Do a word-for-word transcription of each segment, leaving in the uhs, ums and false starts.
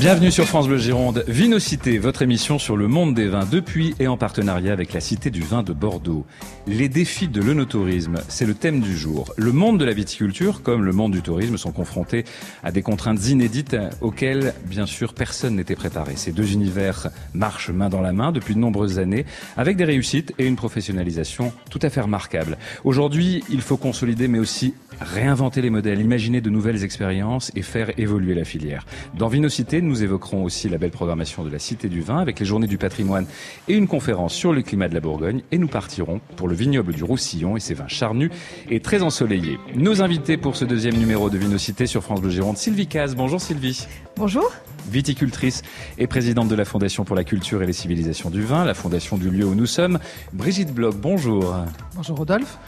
Bienvenue sur France Bleu Gironde, Vinocité, votre émission sur le monde des vins depuis et en partenariat avec la Cité du Vin de Bordeaux. Les défis de l'oenotourisme, c'est le thème du jour. Le monde de la viticulture, comme le monde du tourisme, sont confrontés à des contraintes inédites auxquelles, bien sûr, personne n'était préparé. Ces deux univers marchent main dans la main depuis de nombreuses années, avec des réussites et une professionnalisation tout à fait remarquable. Aujourd'hui, il faut consolider, mais aussi réinventer les modèles, imaginer de nouvelles expériences et faire évoluer la filière. Dans Vinocité, nous évoquerons aussi la belle programmation de la Cité du Vin avec les Journées du Patrimoine et une conférence sur le climat de la Bourgogne. Et nous partirons pour le vignoble du Roussillon et ses vins charnus et très ensoleillés. Nos invités pour ce deuxième numéro de Vinocité sur France Bleu Gironde, Sylvie Cazes. Bonjour Sylvie. Bonjour. Viticultrice et présidente de la Fondation pour la Culture et les Civilisations du Vin, la fondation du lieu où nous sommes. Brigitte Bloch, bonjour. Bonjour Rodolphe.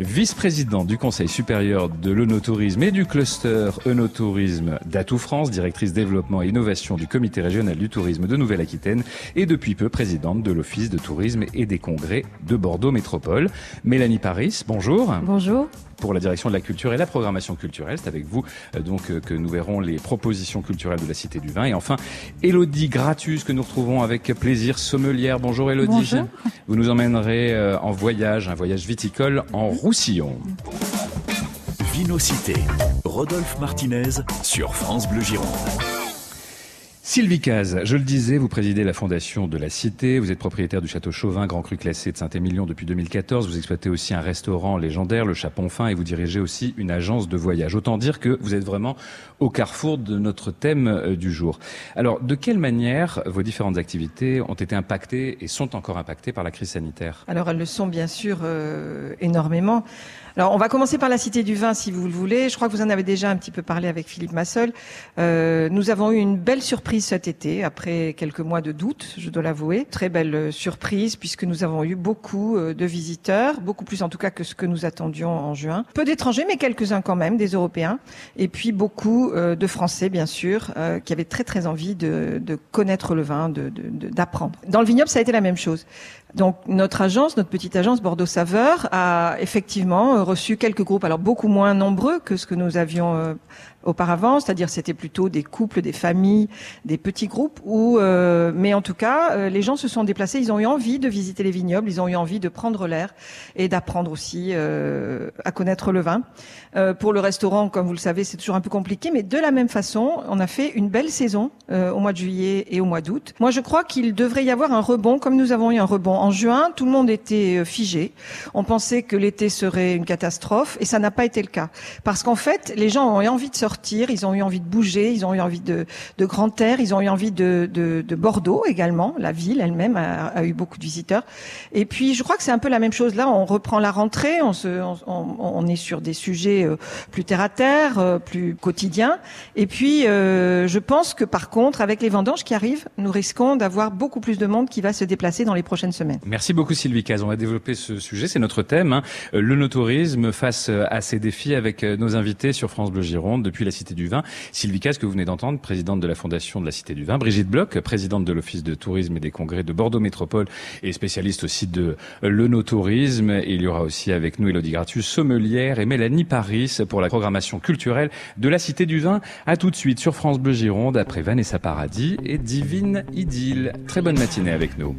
Vice-présidente du Conseil supérieur de l'oenotourisme et du cluster oenotourisme d'Atout France, directrice développement et innovation du Comité régional du tourisme de Nouvelle-Aquitaine et depuis peu présidente de l'Office de tourisme et des congrès de Bordeaux Métropole. Mélanie Paris, bonjour. Bonjour. Pour la direction de la culture et la programmation culturelle, c'est avec vous donc que nous verrons les propositions culturelles de la Cité du Vin. Et enfin, Élodie Gratusse, que nous retrouvons avec plaisir, sommelière. Bonjour Élodie. Bonjour. Vous nous emmènerez en voyage, un voyage viticole en Roussillon. Vinocité, Rodolphe Martinez sur France Bleu Gironde. Sylvie Cazes, je le disais, vous présidez la fondation de la Cité, vous êtes propriétaire du Château Chauvin, grand cru classé de Saint-Émilion depuis deux mille quatorze, vous exploitez aussi un restaurant légendaire, le Chaponfin, et vous dirigez aussi une agence de voyage. Autant dire que vous êtes vraiment au carrefour de notre thème du jour. Alors, de quelle manière vos différentes activités ont été impactées et sont encore impactées par la crise sanitaire? Alors, elles le sont bien sûr euh, énormément. Alors, on va commencer par la Cité du Vin, si vous le voulez. Je crois que vous en avez déjà un petit peu parlé avec Philippe Massol. Euh, nous avons eu une belle surprise cet été, après quelques mois de doute, je dois l'avouer. Très belle surprise, puisque nous avons eu beaucoup de visiteurs, beaucoup plus en tout cas que ce que nous attendions en juin. Peu d'étrangers, mais quelques-uns quand même, des Européens. Et puis beaucoup euh, de Français, bien sûr, euh, qui avaient très très envie de, de connaître le vin, de, de, de, d'apprendre. Dans le vignoble, ça a été la même chose. Donc notre agence, notre petite agence Bordeaux Saveurs a effectivement reçu quelques groupes, alors beaucoup moins nombreux que ce que nous avions euh, auparavant, c'est-à-dire c'était plutôt des couples, des familles, des petits groupes, où, euh, mais en tout cas euh, les gens se sont déplacés, ils ont eu envie de visiter les vignobles, ils ont eu envie de prendre l'air et d'apprendre aussi euh, à connaître le vin. Euh, pour le restaurant, comme vous le savez, c'est toujours un peu compliqué, mais de la même façon, on a fait une belle saison euh, au mois de juillet et au mois d'août. Moi je crois qu'il devrait y avoir un rebond, comme nous avons eu un rebond en juin, tout le monde était figé. On pensait que l'été serait une catastrophe et ça n'a pas été le cas. Parce qu'en fait, les gens ont eu envie de sortir, ils ont eu envie de bouger, ils ont eu envie de, de grand air, ils ont eu envie de, de, de Bordeaux également. La ville elle-même a, a eu beaucoup de visiteurs. Et puis, je crois que c'est un peu la même chose. Là, on reprend la rentrée, on, se, on, on, on est sur des sujets plus terre à terre, plus quotidiens. Et puis, euh, je pense que par contre, avec les vendanges qui arrivent, nous risquons d'avoir beaucoup plus de monde qui va se déplacer dans les prochaines semaines. Merci beaucoup Sylvie Cazes. On va développer ce sujet, c'est notre thème, hein. L'oenotourisme face à ces défis avec nos invités sur France Bleu Gironde depuis la Cité du Vin. Sylvie Cazes, que vous venez d'entendre, présidente de la Fondation de la Cité du Vin. Brigitte Bloch, présidente de l'Office de tourisme et des congrès de Bordeaux Métropole et spécialiste aussi de l'oenotourisme. Et il y aura aussi avec nous Élodie Gratusse, sommelière, et Mélanie Paris pour la programmation culturelle de la Cité du Vin. À tout de suite sur France Bleu Gironde après Vanessa Paradis et Divine Idylle. Très bonne matinée avec nous.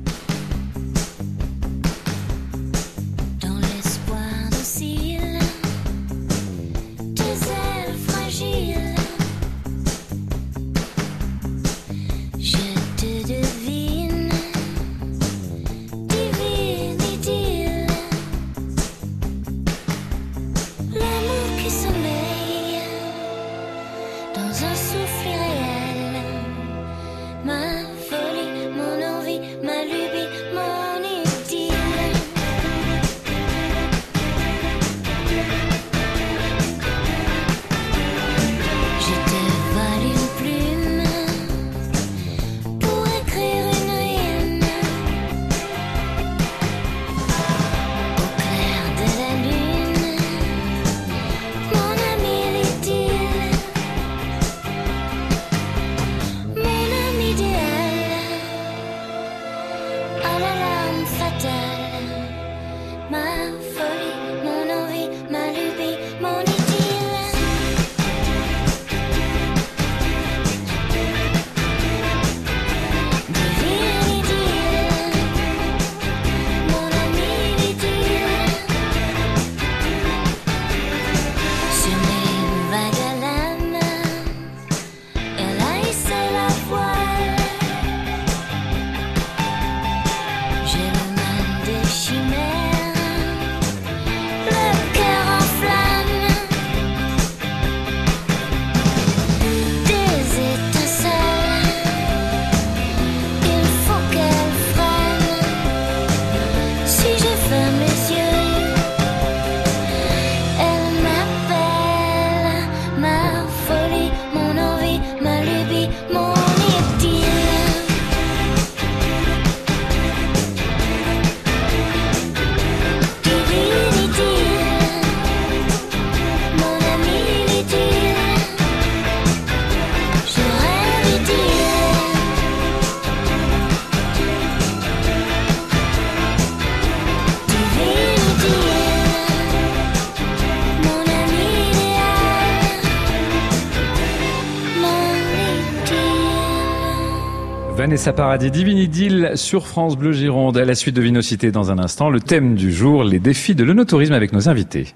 Vanessa Paradis, Divine Idylle sur France Bleu Gironde. À la suite de Vinocité dans un instant, le thème du jour, les défis de l'oenotourisme avec nos invités.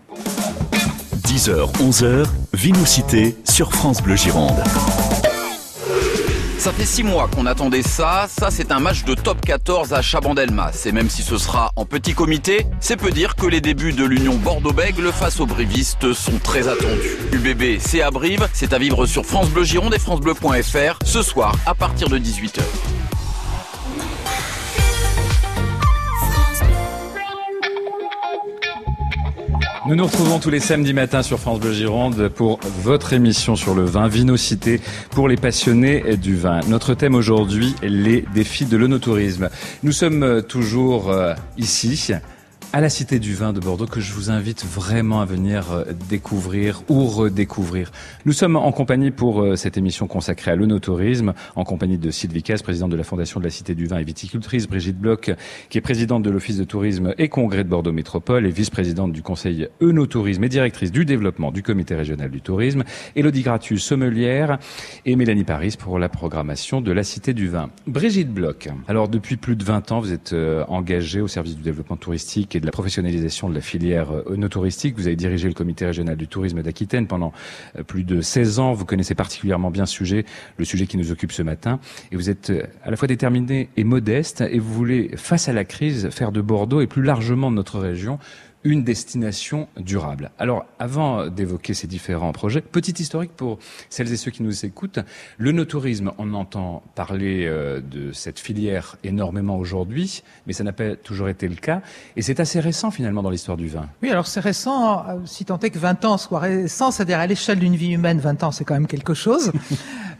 dix heures, onze heures, Vinocité sur France Bleu Gironde. Ça fait six mois qu'on attendait ça, ça c'est un match de top quatorze à Chabandelmas. Et même si ce sera en petit comité, c'est peu dire que les débuts de l'Union Bordeaux-Bègles face aux Brivistes sont très attendus. U B B, c'est à Brive, c'est à vivre sur France Bleu Gironde et francebleu point fr ce soir à partir de dix-huit heures. Nous nous retrouvons tous les samedis matins sur France Bleu Gironde pour votre émission sur le vin, Vinocité pour les passionnés du vin. Notre thème aujourd'hui, les défis de l'oenotourisme. Nous sommes toujours ici, à la Cité du Vin de Bordeaux, que je vous invite vraiment à venir découvrir ou redécouvrir. Nous sommes en compagnie pour cette émission consacrée à l'oenotourisme, en compagnie de Sylvie Cazes, présidente de la Fondation de la Cité du Vin et viticultrice, Brigitte Bloch, qui est présidente de l'Office de tourisme et congrès de Bordeaux Métropole et vice-présidente du Conseil oenotourisme et directrice du développement du Comité régional du tourisme, Élodie Gratusse, sommelière, et Mélanie Paris pour la programmation de la Cité du Vin. Brigitte Bloch, alors depuis plus de vingt ans, vous êtes engagée au service du développement touristique et de la professionnalisation de la filière oenotouristique. Vous avez dirigé le Comité régional du tourisme d'Aquitaine pendant plus de seize ans. Vous connaissez particulièrement bien ce sujet, le sujet qui nous occupe ce matin. Et vous êtes à la fois déterminé et modeste. Et vous voulez, face à la crise, faire de Bordeaux et plus largement de notre région une destination durable. Alors, avant d'évoquer ces différents projets, petit historique pour celles et ceux qui nous écoutent. L'oenotourisme, on entend parler de cette filière énormément aujourd'hui, mais ça n'a pas toujours été le cas. Et c'est assez récent, finalement, dans l'histoire du vin. Oui, alors c'est récent, si tant est que vingt ans soit récent, c'est-à-dire à l'échelle d'une vie humaine, vingt ans, c'est quand même quelque chose.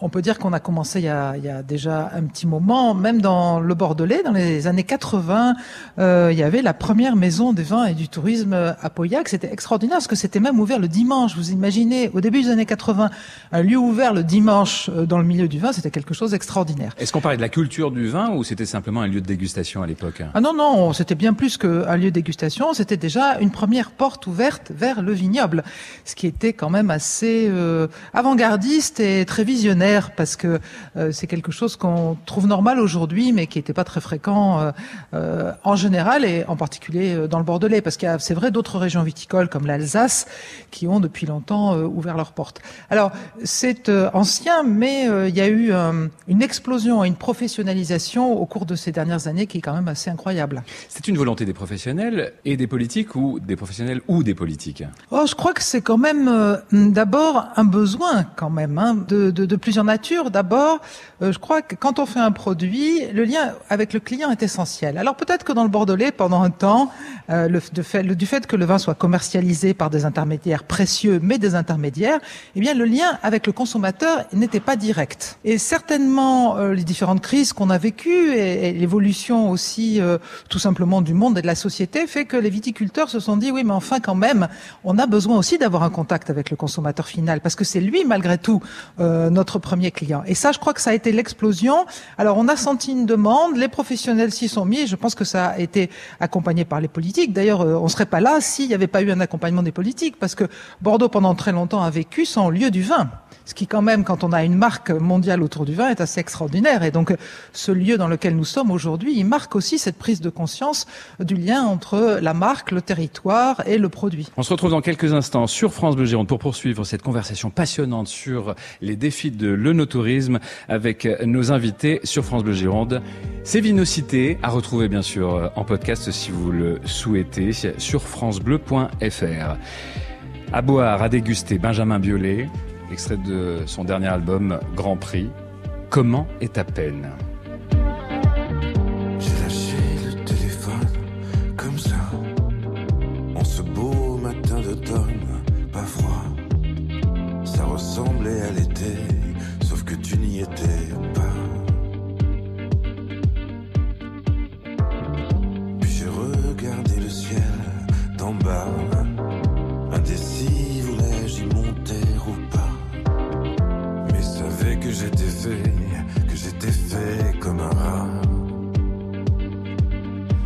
On peut dire qu'on a commencé il y a, il y a déjà un petit moment, même dans le Bordelais, dans les années quatre-vingts, euh, il y avait la première maison des vins et du tourisme à Pauillac. C'était extraordinaire parce que c'était même ouvert le dimanche. Vous imaginez, au début des années quatre-vingts, un lieu ouvert le dimanche dans le milieu du vin, c'était quelque chose d'extraordinaire. Est-ce qu'on parlait de la culture du vin ou c'était simplement un lieu de dégustation à l'époque? Ah non, non, c'était bien plus qu'un lieu de dégustation. C'était déjà une première porte ouverte vers le vignoble, ce qui était quand même assez euh, avant-gardiste et très visionnaire parce que euh, c'est quelque chose qu'on trouve normal aujourd'hui mais qui n'était pas très fréquent euh, euh, en général et en particulier dans le Bordelais parce qu'il y a c'est vrai, d'autres régions viticoles comme l'Alsace qui ont depuis longtemps euh, ouvert leurs portes. Alors, c'est euh, ancien, mais euh, il y a eu euh, une explosion et une professionnalisation au cours de ces dernières années qui est quand même assez incroyable. C'est une volonté des professionnels et des politiques ou des professionnels ou des politiques? Oh, je crois que c'est quand même euh, d'abord un besoin quand même hein, de, de, de plusieurs natures. D'abord, euh, je crois que quand on fait un produit, le lien avec le client est essentiel. Alors peut-être que dans le Bordelais, pendant un temps, euh, le de fait, le du fait que le vin soit commercialisé par des intermédiaires précieux, mais des intermédiaires, eh bien le lien avec le consommateur n'était pas direct. Et certainement, euh, les différentes crises qu'on a vécues et, et l'évolution aussi euh, tout simplement du monde et de la société fait que les viticulteurs se sont dit « oui, mais enfin quand même, on a besoin aussi d'avoir un contact avec le consommateur final, parce que c'est lui, malgré tout, euh, notre premier client ». Et ça, je crois que ça a été l'explosion. Alors, on a senti une demande, les professionnels s'y sont mis, et je pense que ça a été accompagné par les politiques. D'ailleurs, euh, on serait pas là s'il n'y avait pas eu un accompagnement des politiques, parce que Bordeaux pendant très longtemps a vécu sans lieu du vin, ce qui quand même, quand on a une marque mondiale autour du vin, est assez extraordinaire. Et donc ce lieu dans lequel nous sommes aujourd'hui, il marque aussi cette prise de conscience du lien entre la marque, le territoire et le produit. On se retrouve dans quelques instants sur France Bleu Gironde pour poursuivre cette conversation passionnante sur les défis de l'oenotourisme avec nos invités sur France Bleu Gironde. C'est Vinocité, à retrouver bien sûr en podcast si vous le souhaitez sur francebleu point fr. À boire, à déguster, Benjamin Biolay, extrait de son dernier album Grand Prix, Comment est ta peine? J'ai lâché le téléphone comme ça, en ce beau matin d'automne, pas froid. Ça ressemblait à l'été, sauf que tu n'y étais pas. Puis j'ai regardé le ciel d'en bas, indécis voulais-je y monter ou pas. Que j'étais fait, que j'étais fait comme un rat.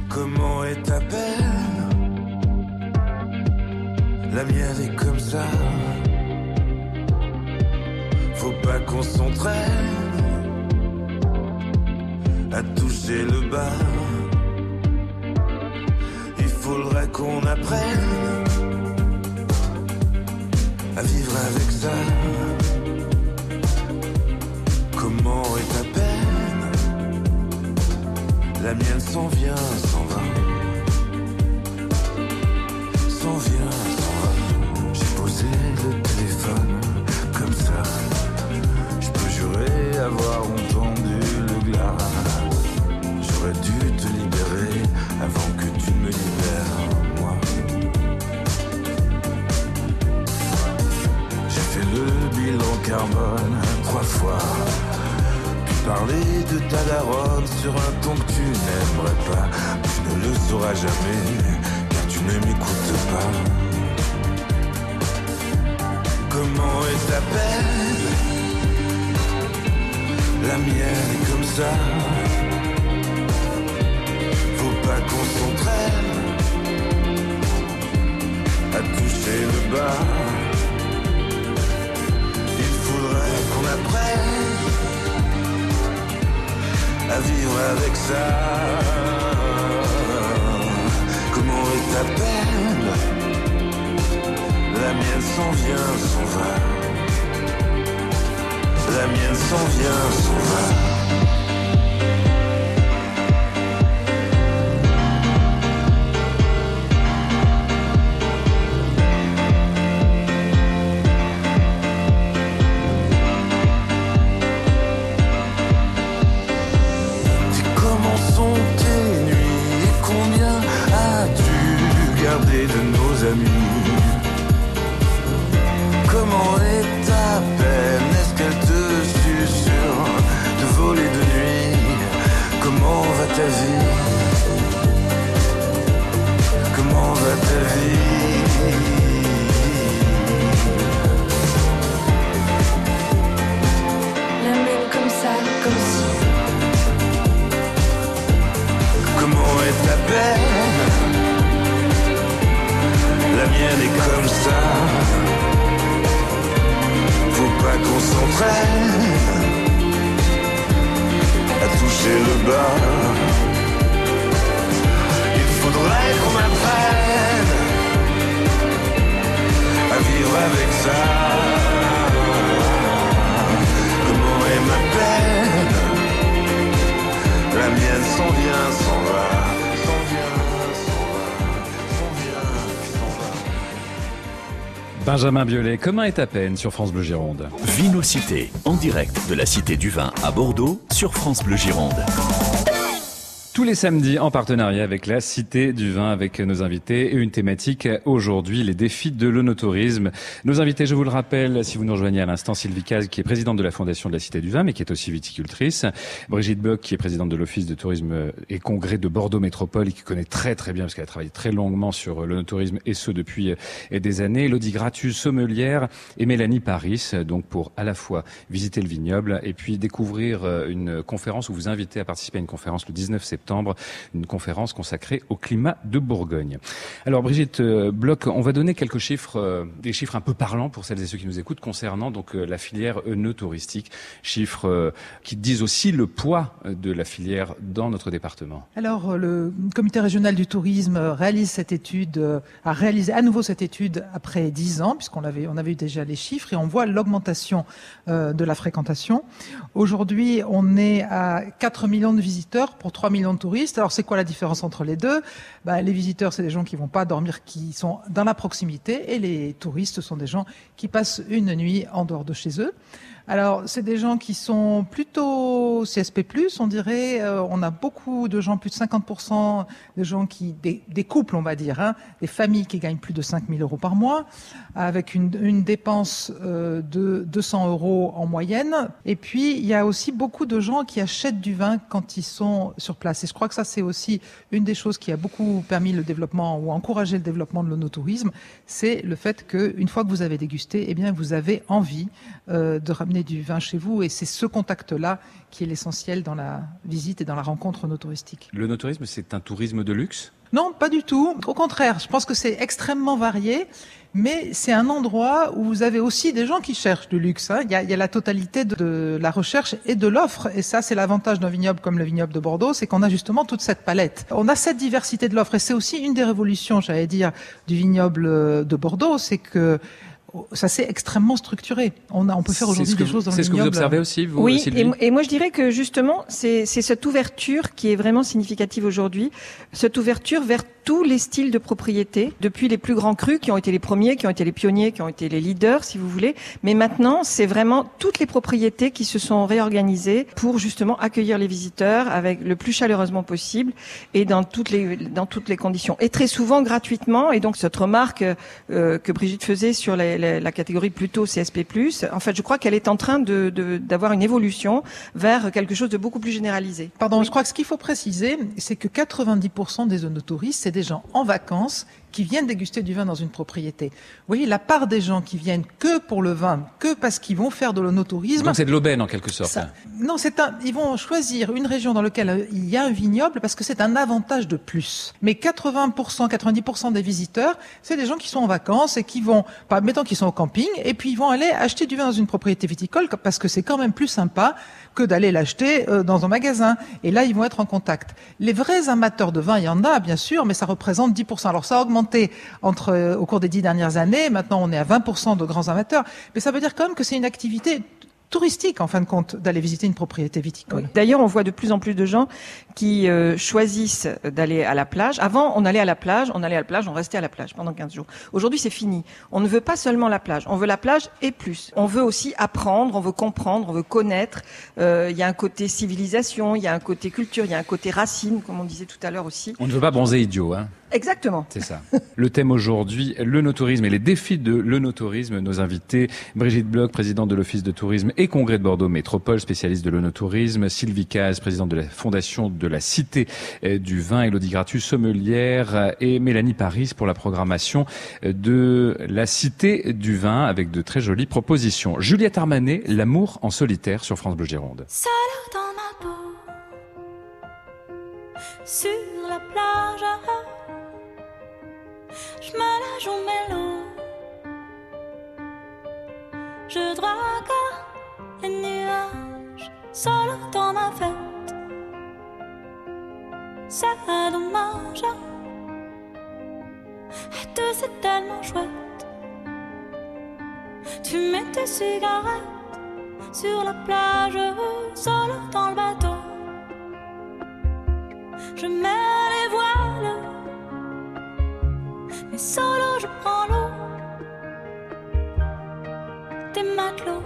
Comment est ta peine? La mienne est comme ça. Faut pas qu'on s'entraîne. à toucher le bas. Il faudrait qu'on apprenne à vivre avec ça. Comment est ta peine? La mienne s'en vient, s'en va. S'en vient, s'en va. J'ai posé le téléphone comme ça. Je peux jurer avoir entendu le glas. J'aurais dû te libérer avant que tu me libères, moi. Le bilan carbone trois fois. Puis parler de ta daronne sur un ton que tu n'aimerais pas. Tu ne le sauras jamais, car tu ne m'écoutes pas. Comment est ta peine? La mienne est comme ça. Faut pas qu'on s'entraîne à toucher le bas. Qu'on apprenne à vivre avec ça. Comment est ta peine? La mienne s'en vient, s'en va. La mienne s'en vient, s'en va. Benjamin Biolay, comment est ta peine sur France Bleu Gironde? Vinocité, en direct de la Cité du Vin à Bordeaux sur France Bleu Gironde. Tous les samedis en partenariat avec la Cité du Vin, avec nos invités et une thématique aujourd'hui, les défis de l'oenotourisme. Nos invités, je vous le rappelle, si vous nous rejoignez à l'instant, Sylvie Cazes qui est présidente de la Fondation de la Cité du Vin mais qui est aussi viticultrice, Brigitte Bloch qui est présidente de l'Office de tourisme et congrès de Bordeaux Métropole et qui connaît très très bien parce qu'elle a travaillé très longuement sur l'oenotourisme et ce depuis des années, Élodie Gratusse, sommelière, et Mélanie Paris, donc pour à la fois visiter le vignoble et puis découvrir une conférence, ou vous inviter à participer à une conférence le dix-neuf septembre. Une conférence consacrée au climat de Bourgogne. Alors Brigitte Bloch, on va donner quelques chiffres, des chiffres un peu parlants pour celles et ceux qui nous écoutent concernant donc la filière œnotouristique, chiffres qui disent aussi le poids de la filière dans notre département. Alors le Comité régional du tourisme réalise cette étude, a réalisé à nouveau cette étude après dix ans puisqu'on avait on avait eu déjà les chiffres et on voit l'augmentation de la fréquentation. Aujourd'hui, on est à quatre millions de visiteurs pour trois millions de touristes. Alors c'est quoi la différence entre les deux? Bah, les visiteurs, c'est des gens qui vont pas dormir, qui sont dans la proximité, et les touristes sont des gens qui passent une nuit en dehors de chez eux. Alors c'est des gens qui sont plutôt C S P plus, on dirait. Euh, on a beaucoup de gens, plus de cinquante pour cent de gens qui, des, des couples on va dire, hein, des familles qui gagnent plus de cinq mille euros par mois, avec une, une dépense euh, de deux cents euros en moyenne. Et puis il y a aussi beaucoup de gens qui achètent du vin quand ils sont sur place. Et je crois que ça c'est aussi une des choses qui a beaucoup permis le développement ou encouragé le développement de l'oenotourisme, c'est le fait que une fois que vous avez dégusté, eh bien vous avez envie euh, de ramener du vin chez vous, et c'est ce contact-là qui est l'essentiel dans la visite et dans la rencontre œnotouristique. L'œnotourisme, c'est un tourisme de luxe ? Non, pas du tout. Au contraire, je pense que c'est extrêmement varié. Mais c'est un endroit où vous avez aussi des gens qui cherchent du luxe. Hein. Il y a, il y a la totalité de, de la recherche et de l'offre. Et ça, c'est l'avantage d'un vignoble comme le vignoble de Bordeaux, c'est qu'on a justement toute cette palette. On a cette diversité de l'offre. Et c'est aussi une des révolutions, j'allais dire, du vignoble de Bordeaux. C'est que ça s'est extrêmement structuré. On, a, on peut faire aujourd'hui des choses dans le vignoble. C'est ce que vous observez aussi, vous, oui, Sylvie ? Et, et moi, je dirais que justement, c'est, c'est cette ouverture qui est vraiment significative aujourd'hui. Cette ouverture vers tous les styles de propriété, depuis les plus grands crus qui ont été les premiers, qui ont été les pionniers, qui ont été les leaders, si vous voulez. Mais maintenant, c'est vraiment toutes les propriétés qui se sont réorganisées pour justement accueillir les visiteurs avec le plus chaleureusement possible et dans toutes les, dans toutes les conditions. Et très souvent, gratuitement. Et donc, cette remarque euh, que Brigitte faisait sur les, les, la catégorie plutôt C S P plus, en fait, je crois qu'elle est en train de, de, d'avoir une évolution vers quelque chose de beaucoup plus généralisé. Pardon, oui. Je crois que ce qu'il faut préciser, c'est que quatre-vingt-dix pour cent des œnotouristes, c'est des gens en vacances qui viennent déguster du vin dans une propriété. Vous voyez, la part des gens qui viennent que pour le vin, que parce qu'ils vont faire de l'œnotourisme... Donc c'est de l'aubaine en quelque sorte. Ça, non, c'est un, ils vont choisir une région dans laquelle il y a un vignoble parce que c'est un avantage de plus. Mais quatre-vingts pour cent, quatre-vingt-dix pour cent des visiteurs, c'est des gens qui sont en vacances et qui vont, bah, mettons qu'ils sont au camping, et puis ils vont aller acheter du vin dans une propriété viticole parce que c'est quand même plus sympa que d'aller l'acheter dans un magasin. Et là, ils vont être en contact. Les vrais amateurs de vin, il y en a bien sûr, mais ça représente dix pour cent. Alors ça a augmenté entre, euh, au cours des dix dernières années. Maintenant, on est à vingt pour cent de grands amateurs. Mais ça veut dire quand même que c'est une activité touristique, en fin de compte, d'aller visiter une propriété viticole. Oui. D'ailleurs, on voit de plus en plus de gens qui euh, choisissent d'aller à la plage. Avant, on allait à la plage, on allait à la plage, on restait à la plage pendant quinze jours. Aujourd'hui, c'est fini. On ne veut pas seulement la plage, on veut la plage et plus. On veut aussi apprendre, on veut comprendre, on veut connaître. Euh, il y a un côté civilisation, il y a un côté culture, il y a un côté racine, comme on disait tout à l'heure aussi. On ne veut pas bronzer idiot, hein. Exactement. C'est ça. Le thème aujourd'hui, l'œnotourisme et les défis de l'œnotourisme. Nos invités, Brigitte Bloch, présidente de l'Office de tourisme et congrès de Bordeaux Métropole, spécialiste de l'œnotourisme, Sylvie Cazes, présidente de la fondation de la Cité du Vin, Élodie Gratusse, sommelière, et Mélanie Paris pour la programmation de la Cité du Vin avec de très jolies propositions. Juliette Armanet, L'amour en solitaire sur France Bleu Gironde. Seule dans ma peau, sur la plage, je me la joue mélo, je drague les nuages, seul dans ma fête, c'est dommage, et tout c'est tellement chouette. Tu mets tes cigarettes sur la plage, seul dans le bateau, je mets les voiles, mais solo je prends l'eau des matelots.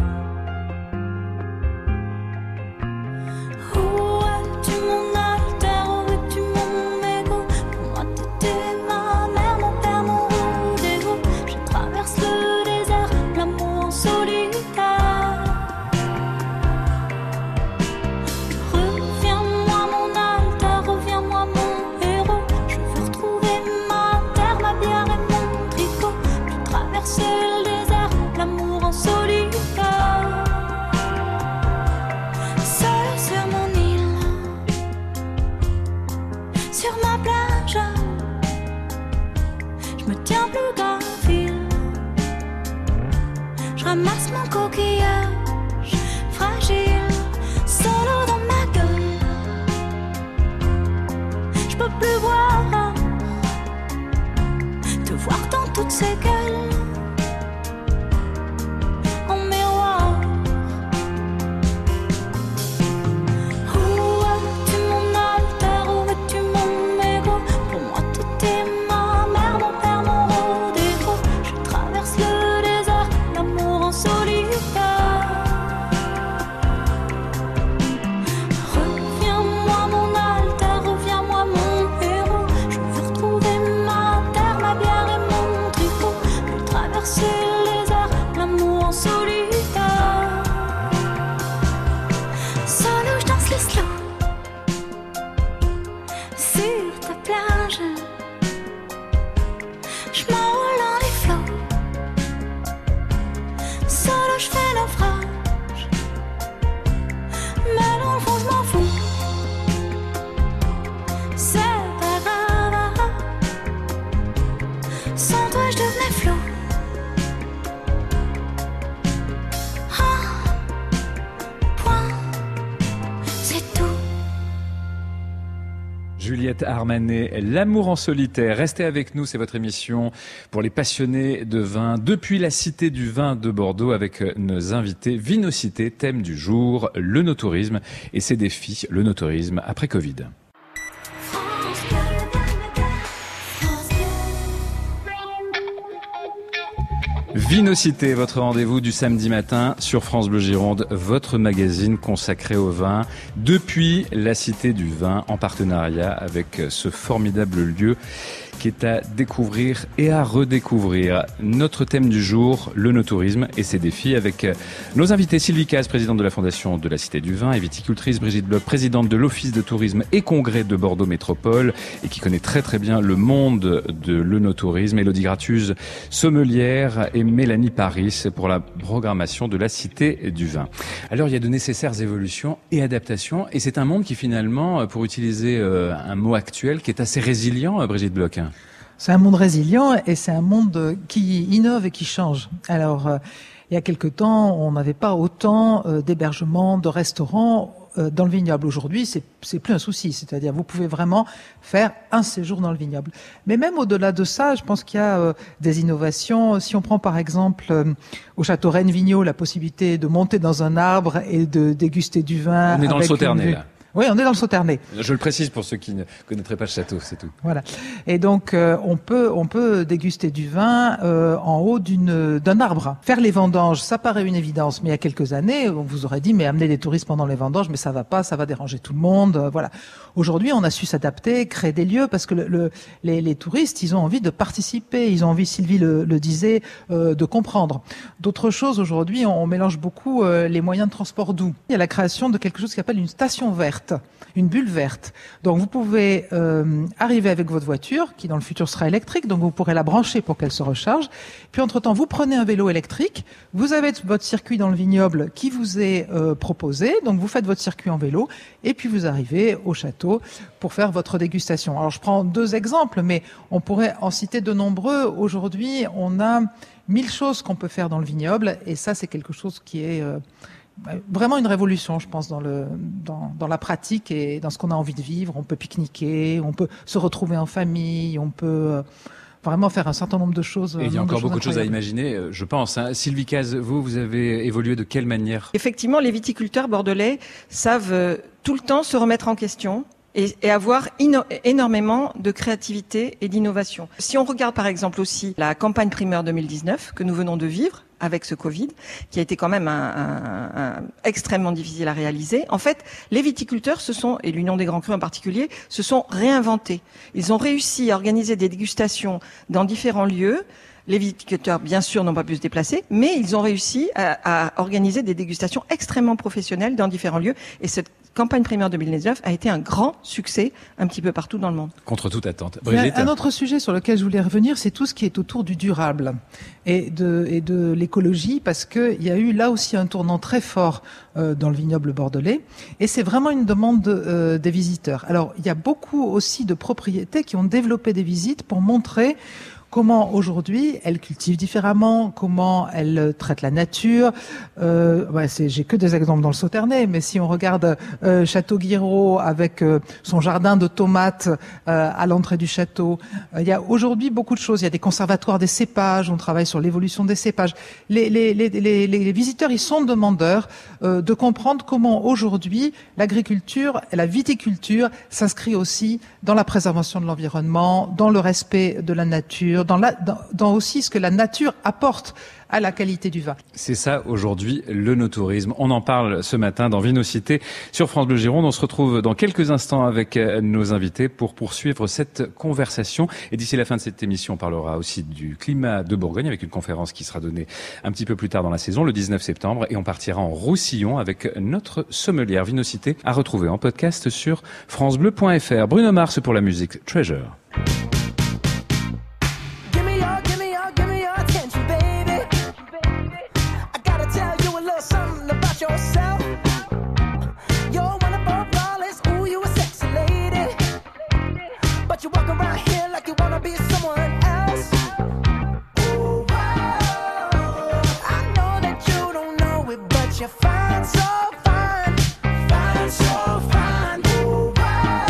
Où es-tu mon alter, où es-tu mon égo? Pour moi t'étais ma mère, mon père, mon rendez-vous. Je traverse le désert, l'amour en solitaire. Reviens-moi mon alter, reviens-moi mon héros. Je veux retrouver ma terre, ma bière et mon tricot. Je traverse le désert, l'amour en solitaire. Juliette Armanet, L'amour en solitaire. Restez avec nous, c'est votre émission pour les passionnés de vin depuis la Cité du Vin de Bordeaux avec nos invités Vinocité, thème du jour, l'oenotourisme et ses défis, l'oenotourisme après Covid. Vinocité, votre rendez-vous du samedi matin sur France Bleu Gironde, votre magazine consacré au vin depuis la Cité du Vin en partenariat avec ce formidable lieu qui est à découvrir et à redécouvrir. Notre thème du jour, l'oenotourisme et ses défis avec nos invités Sylvie Cazes, présidente de la Fondation de la Cité du Vin et viticultrice, Brigitte Bloch, présidente de l'Office de tourisme et congrès de Bordeaux Métropole et qui connaît très très bien le monde de l'oenotourisme, Élodie Gratusse, sommelière et Mélanie Paris pour la programmation de la Cité du Vin. Alors il y a de nécessaires évolutions et adaptations et c'est un monde qui finalement, pour utiliser un mot actuel, qui est assez résilient, Brigitte Bloch. C'est un monde résilient et c'est un monde qui innove et qui change. Alors, euh, il y a quelque temps, on n'avait pas autant euh, d'hébergements, de restaurants euh, dans le vignoble. Aujourd'hui, c'est, c'est plus un souci. C'est-à-dire, vous pouvez vraiment faire un séjour dans le vignoble. Mais même au-delà de ça, je pense qu'il y a euh, des innovations. Si on prend par exemple euh, au Château Rennes-Vignot la possibilité de monter dans un arbre et de déguster du vin. On est dans le Sauternes, là. Oui, on est dans le Sauternes. Je le précise pour ceux qui ne connaîtraient pas le château, c'est tout. Voilà. Et donc, euh, on peut on peut déguster du vin euh, en haut d'une d'un arbre. Faire les vendanges, ça paraît une évidence, mais il y a quelques années, on vous aurait dit, mais amener des touristes pendant les vendanges, mais ça va pas, ça va déranger tout le monde. Euh, voilà. Aujourd'hui, on a su s'adapter, créer des lieux, parce que le, le, les, les touristes, ils ont envie de participer, ils ont envie, Sylvie le, le disait, euh, de comprendre. D'autres choses, aujourd'hui, on, on mélange beaucoup euh, les moyens de transport doux. Il y a la création de quelque chose qui s'appelle une station verte. Une bulle verte. Donc vous pouvez euh, arriver avec votre voiture, qui dans le futur sera électrique, donc vous pourrez la brancher pour qu'elle se recharge. Puis entre-temps, vous prenez un vélo électrique, vous avez votre circuit dans le vignoble qui vous est euh, proposé, donc vous faites votre circuit en vélo, et puis vous arrivez au château pour faire votre dégustation. Alors je prends deux exemples, mais on pourrait en citer de nombreux. Aujourd'hui, on a mille choses qu'on peut faire dans le vignoble, et ça c'est quelque chose qui est... Euh, vraiment une révolution, je pense, dans le dans, dans la pratique et dans ce qu'on a envie de vivre. On peut pique-niquer, on peut se retrouver en famille, on peut vraiment faire un certain nombre de choses. Et il y a encore beaucoup de choses à imaginer, je pense. Sylvie Cazes, vous, vous avez évolué de quelle manière ? Effectivement, les viticulteurs bordelais savent tout le temps se remettre en question et, et avoir ino- énormément de créativité et d'innovation. Si on regarde par exemple aussi la campagne primeur deux mille dix-neuf que nous venons de vivre, avec ce Covid, qui a été quand même un, un, un, extrêmement difficile à réaliser. En fait, les viticulteurs se sont, et l'Union des Grands Crus en particulier, se sont réinventés. Ils ont réussi à organiser des dégustations dans différents lieux. Les viticulteurs, bien sûr, n'ont pas pu se déplacer, mais ils ont réussi à, à organiser des dégustations extrêmement professionnelles dans différents lieux. Et cette campagne primaire deux mille dix-neuf a été un grand succès un petit peu partout dans le monde. Contre toute attente. Brigitte. Un autre sujet sur lequel je voulais revenir, c'est tout ce qui est autour du durable et de, et de l'écologie, parce qu'il y a eu là aussi un tournant très fort euh, dans le vignoble bordelais, et c'est vraiment une demande euh, des visiteurs. Alors, il y a beaucoup aussi de propriétés qui ont développé des visites pour montrer comment aujourd'hui elle cultive différemment, comment elle traite la nature. Euh, ouais, c'est, j'ai que des exemples dans le Sauternes, mais si on regarde euh, Château-Guiraud avec euh, son jardin de tomates euh, à l'entrée du château, euh, il y a aujourd'hui beaucoup de choses. Il y a des conservatoires des cépages, on travaille sur l'évolution des cépages. Les, les, les, les, les visiteurs, ils sont demandeurs euh, de comprendre comment aujourd'hui l'agriculture et la viticulture s'inscrit aussi dans la préservation de l'environnement, dans le respect de la nature, Dans, la, dans, dans aussi ce que la nature apporte à la qualité du vin. C'est ça aujourd'hui l'oenotourisme. On en parle ce matin dans Vinocité sur France Bleu Gironde. On se retrouve dans quelques instants avec nos invités pour poursuivre cette conversation. Et d'ici la fin de cette émission, on parlera aussi du climat de Bourgogne avec une conférence qui sera donnée un petit peu plus tard dans la saison, le dix-neuf septembre. Et on partira en Roussillon avec notre sommelière. Vinocité à retrouver en podcast sur francebleu point fr. Bruno Mars pour la musique Treasure. Fine, so fine. Oh, wow.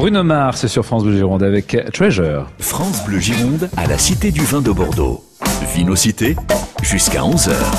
Bruno Mars sur France Bleu Gironde avec Treasure. France Bleu Gironde à la Cité du Vin de Bordeaux. Vinocité jusqu'à onze heures.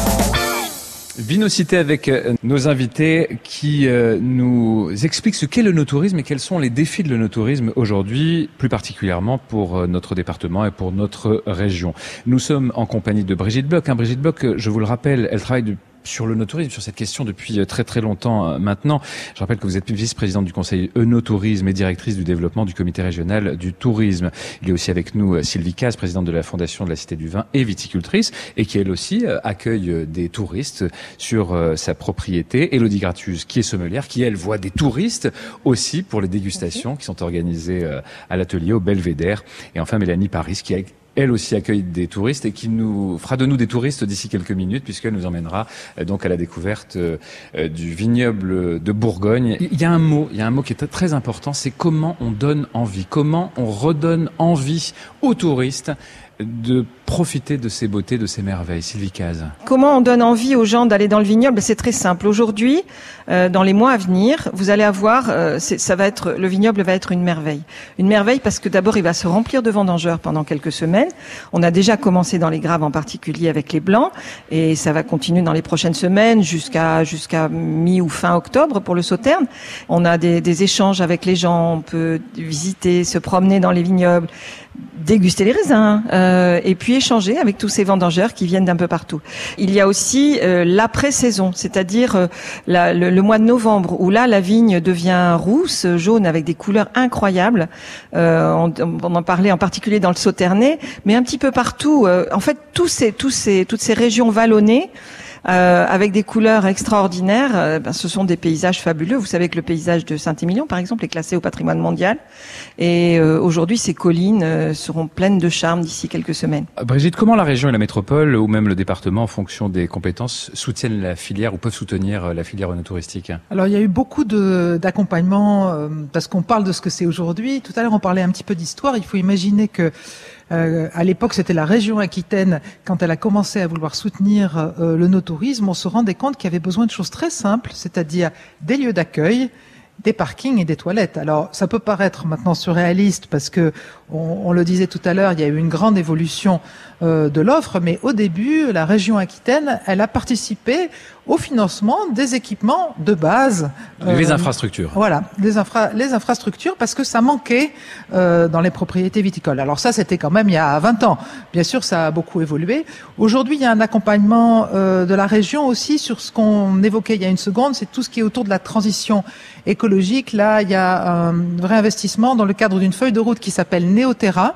Vinocité avec nos invités qui nous expliquent ce qu'est l'oenotourisme et quels sont les défis de l'oenotourisme aujourd'hui, plus particulièrement pour notre département et pour notre région. Nous sommes en compagnie de Brigitte Bloch. Hein, Brigitte Bloch, je vous le rappelle, elle travaille depuis sur l'oenotourisme, sur cette question depuis très très longtemps maintenant. Je rappelle que vous êtes vice-présidente du Conseil oenotourisme et directrice du développement du Comité régional du tourisme. Il y a aussi avec nous Sylvie Cazes, présidente de la Fondation de la Cité du Vin et viticultrice, et qui elle aussi accueille des touristes sur sa propriété. Élodie Gratusse, qui est sommelière, qui elle voit des touristes aussi pour les dégustations qui sont organisées à l'atelier au Belvédère. Et enfin Mélanie Paris, qui a elle aussi accueille des touristes et qui nous fera de nous des touristes d'ici quelques minutes, puisqu'elle nous emmènera donc à la découverte du vignoble de Bourgogne. Il y a un mot, il y a un mot qui est très important, c'est comment on donne envie, comment on redonne envie aux touristes de profiter de ces beautés, de ces merveilles. Sylvie Cazes. Comment on donne envie aux gens d'aller dans le vignoble? C'est très simple. Aujourd'hui, euh, dans les mois à venir, vous allez avoir, euh, ça va être, le vignoble va être une merveille. Une merveille parce que d'abord, il va se remplir de vendangeurs pendant quelques semaines. On a déjà commencé dans les Graves en particulier avec les Blancs et ça va continuer dans les prochaines semaines jusqu'à jusqu'à mi ou fin octobre pour le Sauternes. On a des, des échanges avec les gens, on peut visiter, se promener dans les vignobles, déguster les raisins euh, et puis échanger avec tous ces vendangeurs qui viennent d'un peu partout. Il y a aussi euh, l'après-saison, c'est-à-dire euh, la, le, le mois de novembre où là la vigne devient rousse, jaune avec des couleurs incroyables. Euh, on, on en parlait en particulier dans le Sauternais, mais un petit peu partout. Euh, en fait, tous ces, tous ces, toutes ces régions vallonnées. Euh, avec des couleurs extraordinaires, euh, ben, ce sont des paysages fabuleux. Vous savez que le paysage de Saint-Émilion, par exemple, est classé au patrimoine mondial. Et euh, aujourd'hui, ces collines euh, seront pleines de charme d'ici quelques semaines. Brigitte, comment la région et la métropole, ou même le département, en fonction des compétences, soutiennent la filière ou peuvent soutenir la filière oenotouristique? Alors, il y a eu beaucoup de, d'accompagnement, euh, parce qu'on parle de ce que c'est aujourd'hui. Tout à l'heure, on parlait un petit peu d'histoire. Il faut imaginer que Euh, à l'époque, c'était la région Aquitaine. Quand elle a commencé à vouloir soutenir euh, l'oenotourisme, on se rendait compte qu'il y avait besoin de choses très simples, c'est-à-dire des lieux d'accueil, des parkings et des toilettes. Alors, ça peut paraître maintenant surréaliste parce que, on, on le disait tout à l'heure, il y a eu une grande évolution euh, de l'offre, mais au début, la région Aquitaine, elle a participé au financement des équipements de base. Les euh, infrastructures. Voilà, les, infra, les infrastructures, parce que ça manquait euh, dans les propriétés viticoles. Alors ça, c'était quand même il y a vingt ans. Bien sûr, ça a beaucoup évolué. Aujourd'hui, il y a un accompagnement euh, de la région aussi sur ce qu'on évoquait il y a une seconde, c'est tout ce qui est autour de la transition écologique. Là, il y a un vrai investissement dans le cadre d'une feuille de route qui s'appelle Néoterra,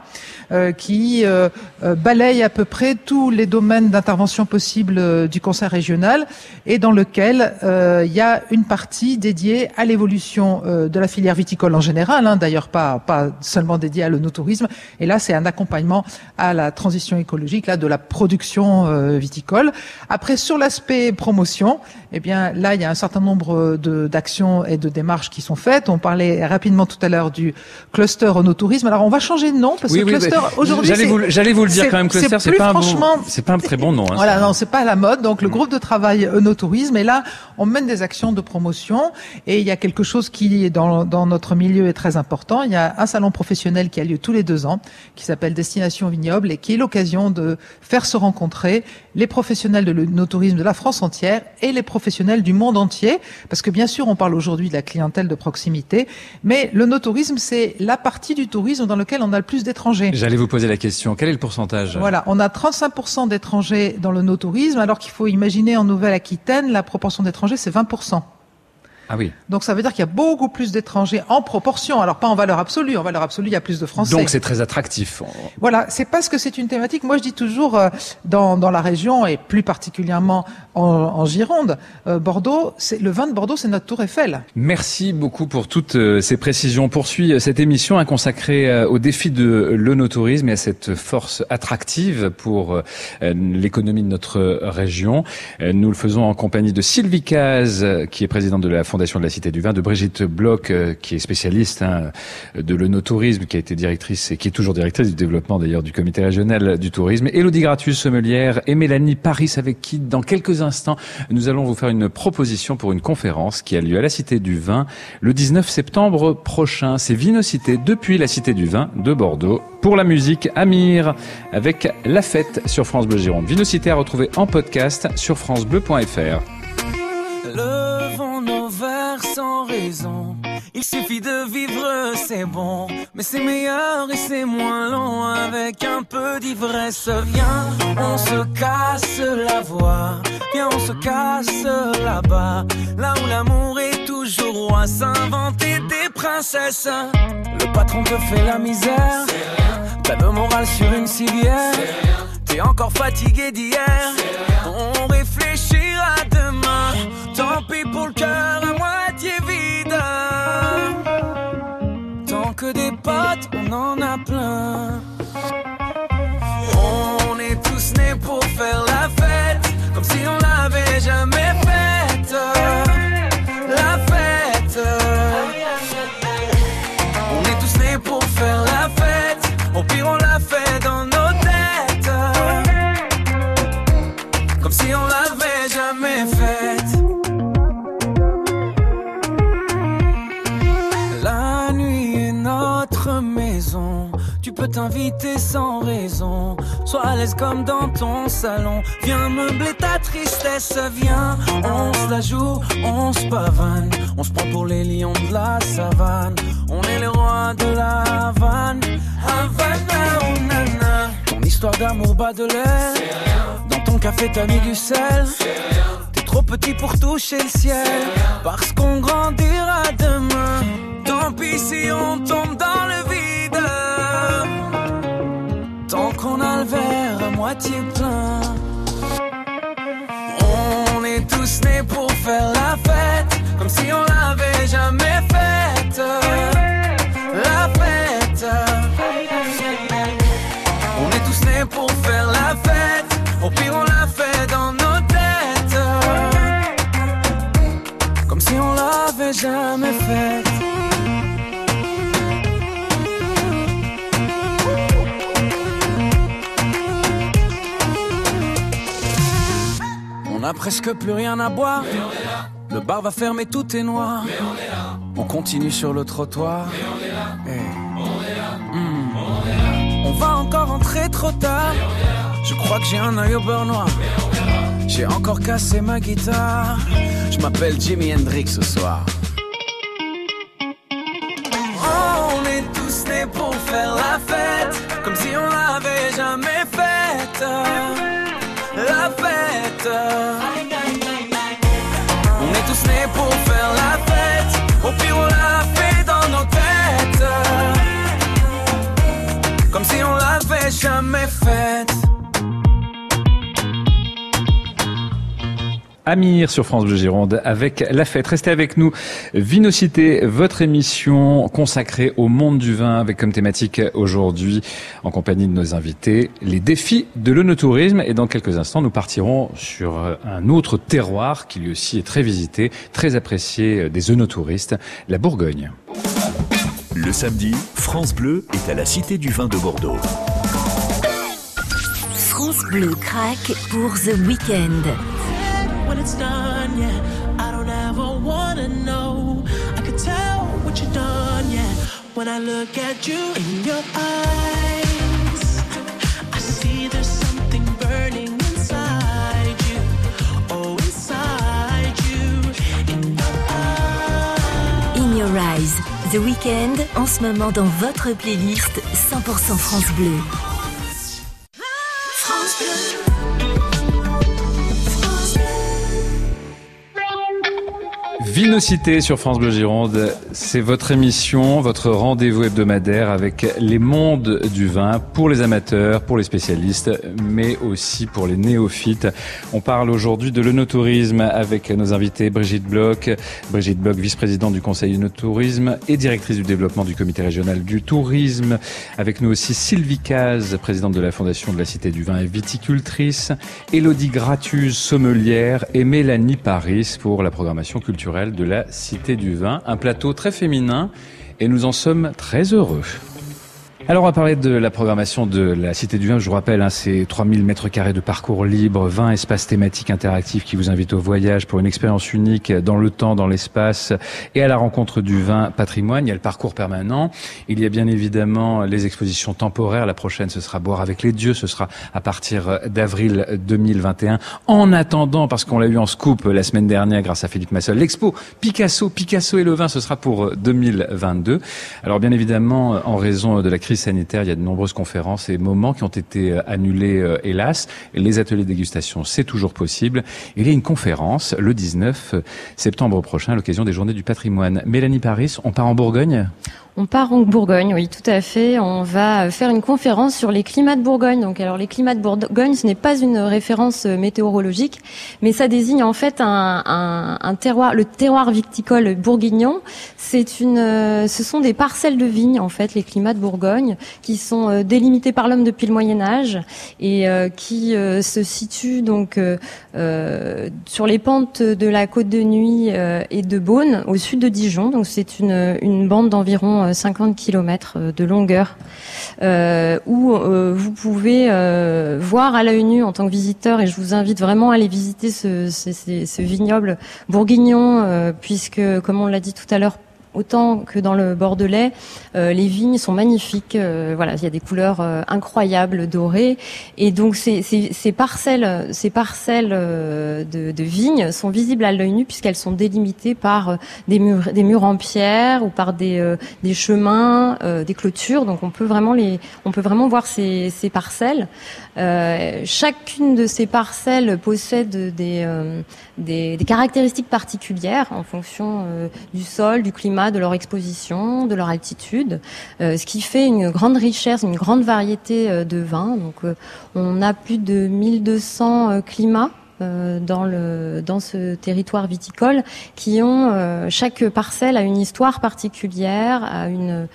euh, qui euh, balaye à peu près tous les domaines d'intervention possibles euh, du Conseil régional, et dans lequel euh, il y a une partie dédiée à l'évolution euh, de la filière viticole en général, hein, d'ailleurs pas pas seulement dédiée à l'oenotourisme. Et là, c'est un accompagnement à la transition écologique, là, de la production euh, viticole. Après, sur l'aspect promotion, eh bien là, il y a un certain nombre de d'actions et de démarches qui sont faites. On parlait rapidement tout à l'heure du cluster oenotourisme. Alors, on va changer de nom parce oui, que oui, cluster bah, aujourd'hui, j'allais vous j'allais vous le dire quand même, cluster, c'est pas un bon, c'est pas un très bon nom. Hein, voilà, non, c'est pas à la mode. Donc, le groupe de travail oenotourisme, et là on mène des actions de promotion, et il y a quelque chose qui dans, dans notre milieu est très important. Il y a un salon professionnel qui a lieu tous les deux ans qui s'appelle Destination Vignoble et qui est l'occasion de faire se rencontrer les professionnels de l'oenotourisme de la France entière et les professionnels du monde entier, parce que bien sûr on parle aujourd'hui de la clientèle de proximité, mais l'oenotourisme c'est la partie du tourisme dans lequel on a le plus d'étrangers. J'allais vous poser la question, quel est le pourcentage? Voilà, on a trente-cinq pour cent d'étrangers dans l'oenotourisme, alors qu'il faut imaginer en Nouvelle-Aquitaine, la proportion d'étrangers, c'est vingt pour cent. Ah oui. Donc ça veut dire qu'il y a beaucoup plus d'étrangers en proportion, alors pas en valeur absolue, en valeur absolue il y a plus de Français. Donc c'est très attractif. Voilà, c'est parce que c'est une thématique, moi je dis toujours euh, dans dans la région et plus particulièrement en, en Gironde, euh, Bordeaux, c'est le vin de Bordeaux, c'est notre tour Eiffel. Merci beaucoup pour toutes euh, ces précisions. On poursuit cette émission hein, consacrée euh, au défi de l'oenotourisme et à cette force attractive pour euh, l'économie de notre région. Euh, nous le faisons en compagnie de Sylvie Cazes, qui est présidente de la Fondation fondation de la Cité du Vin, de Brigitte Bloch, euh, qui est spécialiste hein, de l'oenotourisme, qui a été directrice et qui est toujours directrice du développement d'ailleurs du Comité régional du tourisme, Élodie Gratusse, sommelière, et Mélanie Paris, avec qui dans quelques instants nous allons vous faire une proposition pour une conférence qui a lieu à la Cité du Vin le dix-neuf septembre prochain. C'est Vinocité depuis la Cité du Vin de Bordeaux. Pour la musique, Amir avec La Fête sur France Bleu Gironde. Vinocité à retrouver en podcast sur francebleu point fr. Levons nos verres sans raison. Il suffit de vivre, c'est bon. Mais c'est meilleur et c'est moins long. Avec un peu d'ivresse, viens, on se casse la voix. Viens, on se casse là-bas. Là où l'amour est toujours roi. S'inventer des princesses. Le patron te fait la misère. T'as le moral sur une civière. T'es encore fatigué d'hier. On réfléchira demain. Tant pis pour le cœur à moitié vide. Tant que des potes, on en a plein. On est tous nés pour faire la fête, comme si on l'avait jamais faite. La fête. On est tous nés pour faire la fête. Au pire on l'a fait dans nos têtes, comme si on l'avait jamais faite. La nuit est notre maison. Tu peux t'inviter sans raison. Sois à l'aise comme dans ton salon. Viens meubler ta tristesse. Viens, on se la joue, on se pavane. On se prend pour les lions de la savane. On est les rois de la Havane. Havana, oh nana. Ton histoire d'amour bat de l'air. Dans ton café t'as mis du sel. T'es trop petit pour toucher le ciel. Parce qu'on grandira demain. Tant pis si on tombe dans le vide. Tant qu'on a le verre à moitié plein. On est tous nés pour faire la fête, comme si on l'avait jamais faite. La fête. On est tous nés pour faire la fête. Au pire on l'a fait dans nos têtes, comme si on l'avait jamais faite. On a presque plus rien à boire. Le bar va fermer, tout est noir. Mais on est là. On continue sur le trottoir. Mais on est là. Hey. On est là. Mmh. On est là. On va encore entrer trop tard. Mais on est là. Je crois que j'ai un œil au beurre noir. Mais on est là. J'ai encore cassé ma guitare. Je m'appelle Jimi Hendrix ce soir. Oh, on est tous nés pour faire la fête, comme si on l'avait jamais faite. La fête. On est tous nés pour faire la fête. Au pire on l'a fait dans nos têtes, comme si on l'avait jamais faite. Amir sur France Bleu Gironde avec La Fête. Restez avec nous. Vinocité, votre émission consacrée au monde du vin avec comme thématique aujourd'hui, en compagnie de nos invités, les défis de l'oenotourisme. Et dans quelques instants, nous partirons sur un autre terroir qui lui aussi est très visité, très apprécié des oenotouristes, la Bourgogne. Le samedi, France Bleu est à la Cité du Vin de Bordeaux. France Bleu craque pour The Weeknd. When it's done, yeah, I don't ever wanna know. I could tell what you've done, yeah, when I look at you in your eyes. I see there's something burning inside you, oh, inside you, in your eyes. In Your Eyes, The Weeknd, en ce moment dans votre playlist cent pour cent France Bleu. France Bleu. Vinocité sur France Bleu Gironde, c'est votre émission, votre rendez-vous hebdomadaire avec les mondes du vin pour les amateurs, pour les spécialistes, mais aussi pour les néophytes. On parle aujourd'hui de l'oenotourisme avec nos invités Brigitte Bloch, Brigitte Bloch, vice-présidente du Conseil oenotourisme et directrice du développement du Comité régional du tourisme. Avec nous aussi Sylvie Cazes, présidente de la Fondation de la Cité du Vin et viticultrice, Élodie Gratusse, sommelière, et Mélanie Paris pour la programmation culturelle régional de la Cité du Vin. Un plateau très féminin et nous en sommes très heureux. Alors on va parler de la programmation de la Cité du Vin. Je vous rappelle, hein, c'est trois mille mètres carrés de parcours libre, vingt espaces thématiques interactifs qui vous invitent au voyage pour une expérience unique dans le temps, dans l'espace et à la rencontre du vin patrimoine. Il y a le parcours permanent, il y a bien évidemment les expositions temporaires. La prochaine, ce sera Boire avec les dieux, ce sera à partir d'avril deux mille vingt et un. En attendant, parce qu'on l'a eu en scoop la semaine dernière grâce à Philippe Massol, l'expo Picasso, Picasso et le vin, ce sera pour deux mille vingt-deux. Alors bien évidemment, en raison de la crise sanitaire, il y a de nombreuses conférences et moments qui ont été annulés, euh, hélas. Les ateliers de dégustation, c'est toujours possible. Il y a une conférence le dix-neuf septembre prochain à l'occasion des Journées du patrimoine. Mélanie Paris, on part en Bourgogne ? On part en Bourgogne, oui, tout à fait. On va faire une conférence sur les climats de Bourgogne. Donc, alors, les climats de Bourgogne, ce n'est pas une référence météorologique, mais ça désigne en fait un, un, un terroir, le terroir viticole bourguignon. C'est une, ce sont des parcelles de vignes, en fait, les climats de Bourgogne, qui sont délimités par l'homme depuis le Moyen Âge et euh, qui euh, se situent donc euh, sur les pentes de la Côte de Nuits euh, et de Beaune, au sud de Dijon. Donc, c'est une, une bande d'environ cinquante kilomètres de longueur euh, où euh, vous pouvez euh, voir à l'œil nu en tant que visiteur, et je vous invite vraiment à aller visiter ce, ce, ce, ce vignoble bourguignon euh, puisque, comme on l'a dit tout à l'heure, autant que dans le Bordelais, euh, les vignes sont magnifiques. Euh, voilà, il y a des couleurs euh, incroyables, dorées. Et donc ces, ces, ces parcelles, ces parcelles euh, de, de vignes sont visibles à l'œil nu puisqu'elles sont délimitées par euh, des murs, des murs en pierre ou par des, euh, des chemins, euh, des clôtures. Donc on peut vraiment les, on peut vraiment voir ces, ces parcelles. Euh, chacune de ces parcelles possède des, euh, des, des caractéristiques particulières en fonction euh, du sol, du climat, de leur exposition, de leur altitude, euh, ce qui fait une grande richesse, une grande variété euh, de vins. Donc, euh, on a plus de mille deux cents euh, climats euh, dans le dans ce territoire viticole qui ont euh, chaque parcelle a une histoire particulière, a une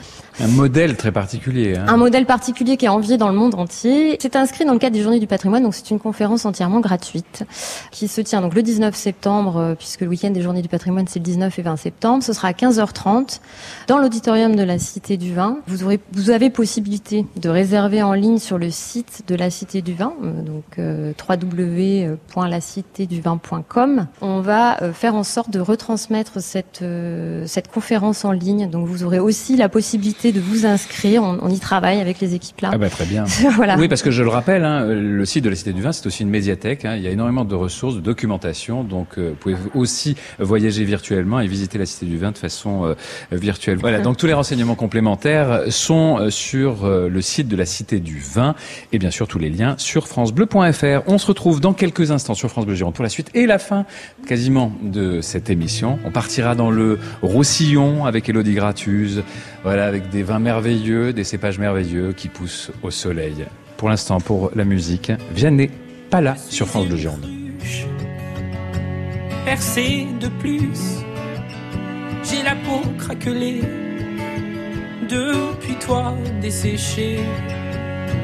un modèle très particulier. Hein. Un modèle particulier qui est envié dans le monde entier. C'est inscrit dans le cadre des Journées du patrimoine, donc c'est une conférence entièrement gratuite qui se tient donc le dix-neuf septembre, puisque le week-end des Journées du patrimoine, c'est le dix-neuf et vingt septembre. Ce sera à quinze heures trente dans l'auditorium de la Cité du Vin. Vous aurez, vous avez possibilité de réserver en ligne sur le site de la Cité du Vin, donc euh, w w w point la cité du vin point com. On va euh, faire en sorte de retransmettre cette, euh, cette conférence en ligne. Donc vous aurez aussi la possibilité de vous inscrire, on, on y travaille avec les équipes là. Ah bah très bien. Voilà. Oui, parce que je le rappelle, hein, le site de la Cité du Vin, c'est aussi une médiathèque, hein, il y a énormément de ressources, de documentation, donc euh, vous pouvez aussi voyager virtuellement et visiter la Cité du Vin de façon euh, virtuelle. Voilà, donc tous les renseignements complémentaires sont sur euh, le site de la Cité du Vin et bien sûr tous les liens sur francebleu point f r. On se retrouve dans quelques instants sur France Bleu Gironde pour la suite et la fin quasiment de cette émission. On partira dans le Roussillon avec Élodie Gratusse, voilà, avec des vins merveilleux, des cépages merveilleux qui poussent au soleil. Pour l'instant, pour la musique, Vianney, pas là sur France Bleu Gironde. Percé de plus, j'ai la peau craquelée, depuis toi desséchée.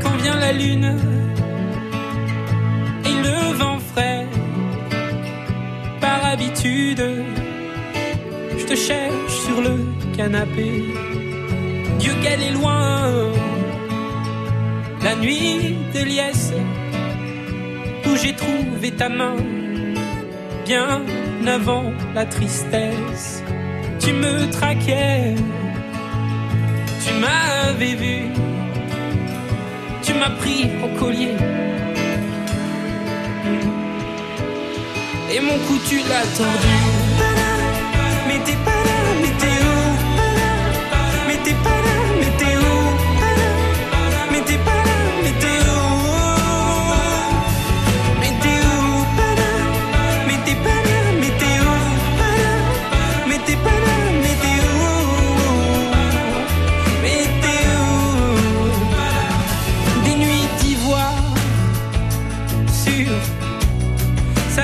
Quand vient la lune et le vent frais, par habitude, je te cherche sur le canapé. Dieu qu'elle est loin, la nuit de liesse où j'ai trouvé ta main, bien avant la tristesse. Tu me traquais, tu m'avais vu, tu m'as pris au collier et mon cou tu l'as tordu. Mais t'es pas là, mais t'es où? Mais t'es pas là.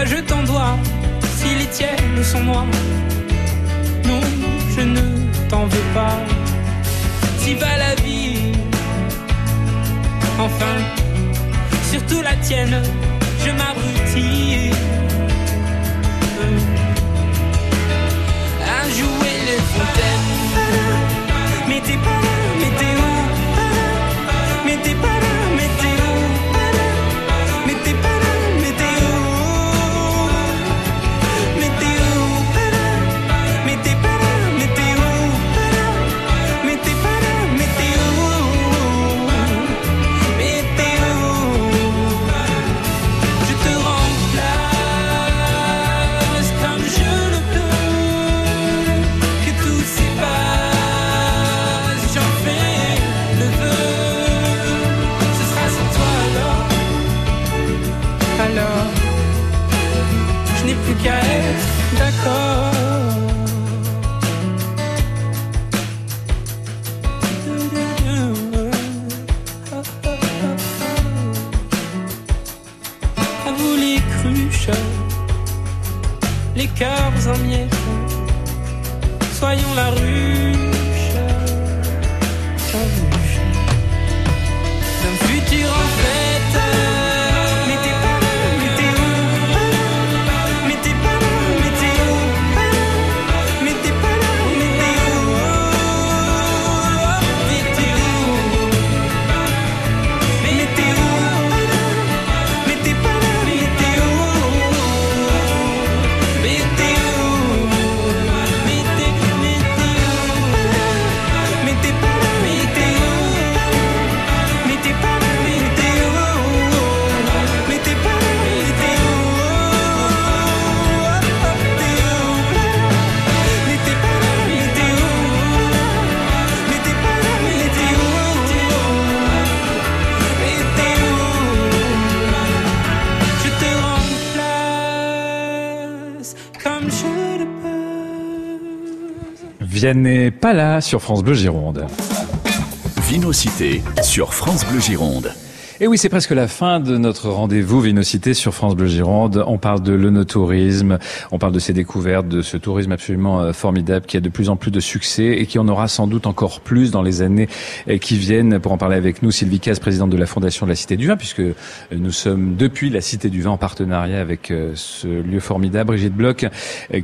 Je t'en dois, si les tiennes sont noires. Non, je ne t'en veux pas. Si va la vie, enfin, surtout la tienne, je m'abrutis. n'est plus qu'à être d'accord. À vous les cruches, les cœurs en miettes, soyons la ruche, la ruche d'un futur en fête. Vienne n'est pas là sur France Bleu Gironde. Vinocité sur France Bleu Gironde. Et oui, c'est presque la fin de notre rendez-vous Vinocité sur France Bleu Gironde. On parle de l'oenotourisme, on parle de ces découvertes, de ce tourisme absolument formidable qui a de plus en plus de succès et qui en aura sans doute encore plus dans les années qui viennent. Pour en parler avec nous, Sylvie Cazes, présidente de la Fondation de la Cité du Vin, puisque nous sommes depuis la Cité du Vin en partenariat avec ce lieu formidable. Brigitte Bloch,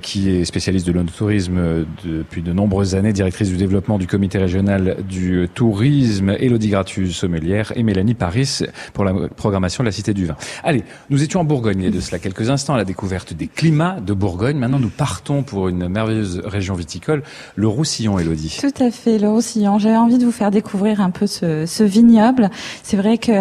qui est spécialiste de l'oenotourisme depuis de nombreuses années, directrice du développement du Comité régional du tourisme, Élodie Gratusse, sommelière, et Mélanie Paris, pour la programmation de la Cité du Vin. Allez, nous étions en Bourgogne il y a de cela quelques instants, à la découverte des climats de Bourgogne. Maintenant, nous partons pour une merveilleuse région viticole, le Roussillon, Élodie. Tout à fait, le Roussillon. J'avais envie de vous faire découvrir un peu ce, ce vignoble. C'est vrai que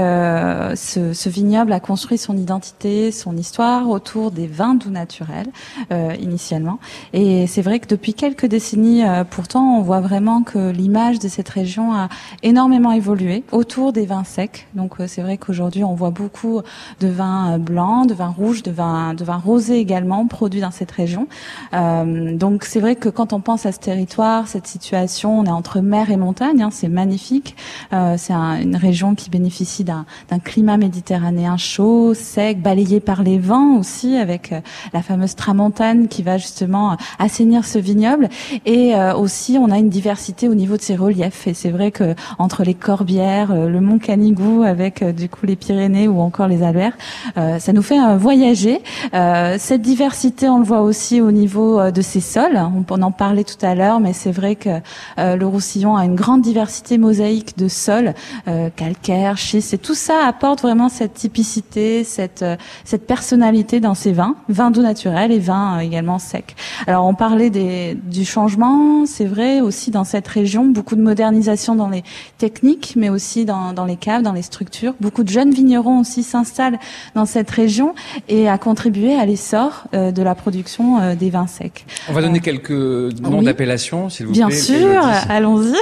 ce, ce vignoble a construit son identité, son histoire autour des vins doux naturels, euh, initialement. Et c'est vrai que depuis quelques décennies, euh, pourtant, on voit vraiment que l'image de cette région a énormément évolué autour des vins secs. Donc, euh, c'est vrai qu'aujourd'hui, on voit beaucoup de vins blancs, de vins rouges, de vins, de vins rosés également produits dans cette région. Euh, donc, c'est vrai que quand on pense à ce territoire, cette situation, on est entre mer et montagne, hein, c'est magnifique. Euh, c'est un, une région qui bénéficie d'un, d'un climat méditerranéen chaud, sec, balayé par les vents aussi, avec euh, la fameuse tramontane qui va justement euh, assainir ce vignoble. Et euh, aussi, on a une diversité au niveau de ses reliefs. Et c'est vrai que entre les Corbières, euh, le mont Canigou, avec du coup les Pyrénées ou encore les Alpes, euh, ça nous fait euh, voyager. Euh, cette diversité, on le voit aussi au niveau euh, de ses sols. On, on en parlait tout à l'heure, mais c'est vrai que euh, le Roussillon a une grande diversité mosaïque de sols, euh, calcaire, schiste, et tout ça apporte vraiment cette typicité, cette euh, cette personnalité dans ses vins, vins doux naturels et vins euh, également secs. Alors on parlait des, du changement, c'est vrai aussi dans cette région, beaucoup de modernisation dans les techniques, mais aussi dans, dans les caves, dans les structures. Beaucoup de jeunes vignerons aussi s'installent dans cette région et a contribué à l'essor euh, de la production euh, des vins secs. On va donner euh, quelques noms oui. d'appellations, s'il vous Bien plaît. Bien sûr, allons-y.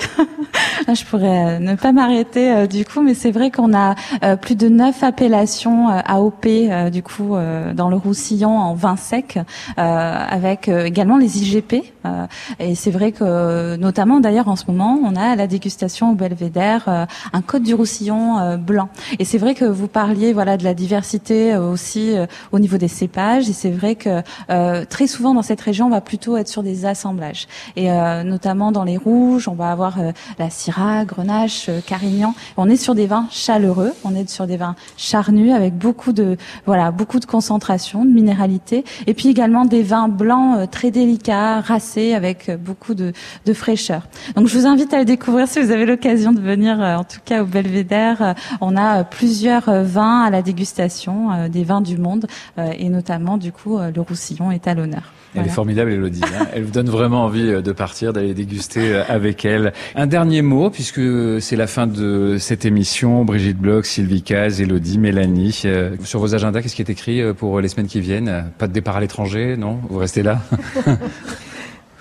Je pourrais ne pas m'arrêter euh, du coup, mais c'est vrai qu'on a euh, plus de neuf appellations euh, A O P euh, du coup euh, dans le Roussillon en vin sec, euh, avec euh, également les I G P. Euh, et c'est vrai que, notamment d'ailleurs en ce moment, on a à la dégustation au Belvédère euh, un Côte du Roussillon euh, blanc. Et c'est vrai que vous parliez voilà de la diversité aussi euh, au niveau des cépages, et c'est vrai que euh, très souvent dans cette région on va plutôt être sur des assemblages, et euh, notamment dans les rouges on va avoir euh, la Syrah, Grenache, euh, Carignan. On est sur des vins chaleureux, on est sur des vins charnus avec beaucoup de voilà beaucoup de concentration, de minéralité, et puis également des vins blancs euh, très délicats, racés, avec euh, beaucoup de, de fraîcheur. Donc je vous invite à le découvrir si vous avez l'occasion de venir euh, en tout cas au Belvédère. Euh, on a plusieurs vins à la dégustation, euh, des vins du monde, euh, et notamment du coup euh, le Roussillon est à l'honneur. Elle voilà. est formidable, Élodie. Hein. Elle vous donne vraiment envie de partir, d'aller déguster avec elle. Un dernier mot, puisque c'est la fin de cette émission. Brigitte Bloch, Sylvie Cazes, Élodie, Mélanie. Euh, sur vos agendas, qu'est-ce qui est écrit pour les semaines qui viennent? Pas de départ à l'étranger, non? Vous restez là?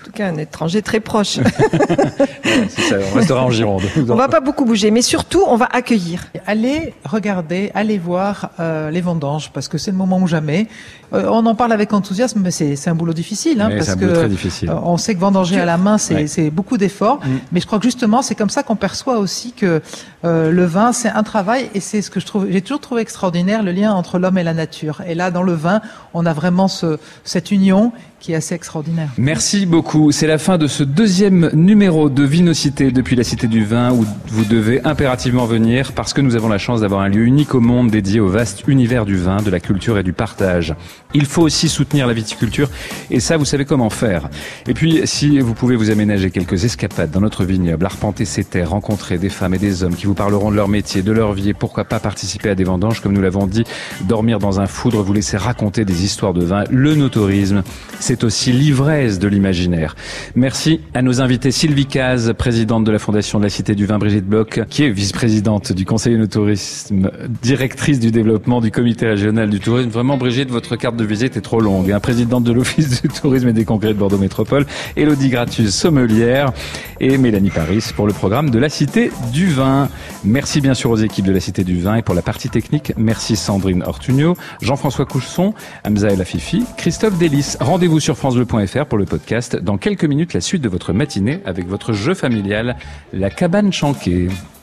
tout cas un étranger très proche. C'est ça, on restera en Gironde. On va pas beaucoup bouger, mais surtout on va accueillir. Allez regarder, allez voir euh, les vendanges, parce que c'est le moment ou jamais. Euh, on en parle avec enthousiasme, mais c'est, c'est un boulot difficile, hein, parce que très difficile. Euh, on sait que vendanger à la main, c'est, ouais. c'est beaucoup d'efforts, mmh. mais je crois que justement c'est comme ça qu'on perçoit aussi que euh, le vin, c'est un travail, et c'est ce que je trouve, j'ai toujours trouvé extraordinaire, le lien entre l'homme et la nature. Et là, dans le vin, on a vraiment ce, cette union qui est assez extraordinaire. Merci beaucoup. C'est la fin de ce deuxième numéro de Vinocité depuis la Cité du Vin, où vous devez impérativement venir parce que nous avons la chance d'avoir un lieu unique au monde dédié au vaste univers du vin, de la culture et du partage. Il faut aussi soutenir la viticulture, et ça, vous savez comment faire. Et puis, si vous pouvez vous aménager quelques escapades dans notre vignoble, arpenter ces terres, rencontrer des femmes et des hommes qui vous parleront de leur métier, de leur vie, et pourquoi pas participer à des vendanges, comme nous l'avons dit, dormir dans un foudre, vous laisser raconter des histoires de vin. Le no-tourisme, c'est aussi l'ivresse de l'imaginaire. Merci à nos invités Sylvie Cazes, présidente de la Fondation de la Cité du Vin, Brigitte Bloch, qui est vice-présidente du Conseil du tourisme, directrice du développement du Comité régional du tourisme. Vraiment, Brigitte, votre carte de visite est trop longue. Hein. Présidente de l'Office du tourisme et des congrès de Bordeaux Métropole, Élodie Gratusse, sommelière, et Mélanie Paris pour le programme de la Cité du Vin. Merci bien sûr aux équipes de la Cité du Vin, et pour la partie technique, merci Sandrine Ortugno, Jean-François Couchson, Hamza El Afifi, Christophe Délis. Rendez-vous sur francebleu point fr pour le podcast. Dans quelques minutes, la suite de votre matinée avec votre jeu familial, la cabane chanquée.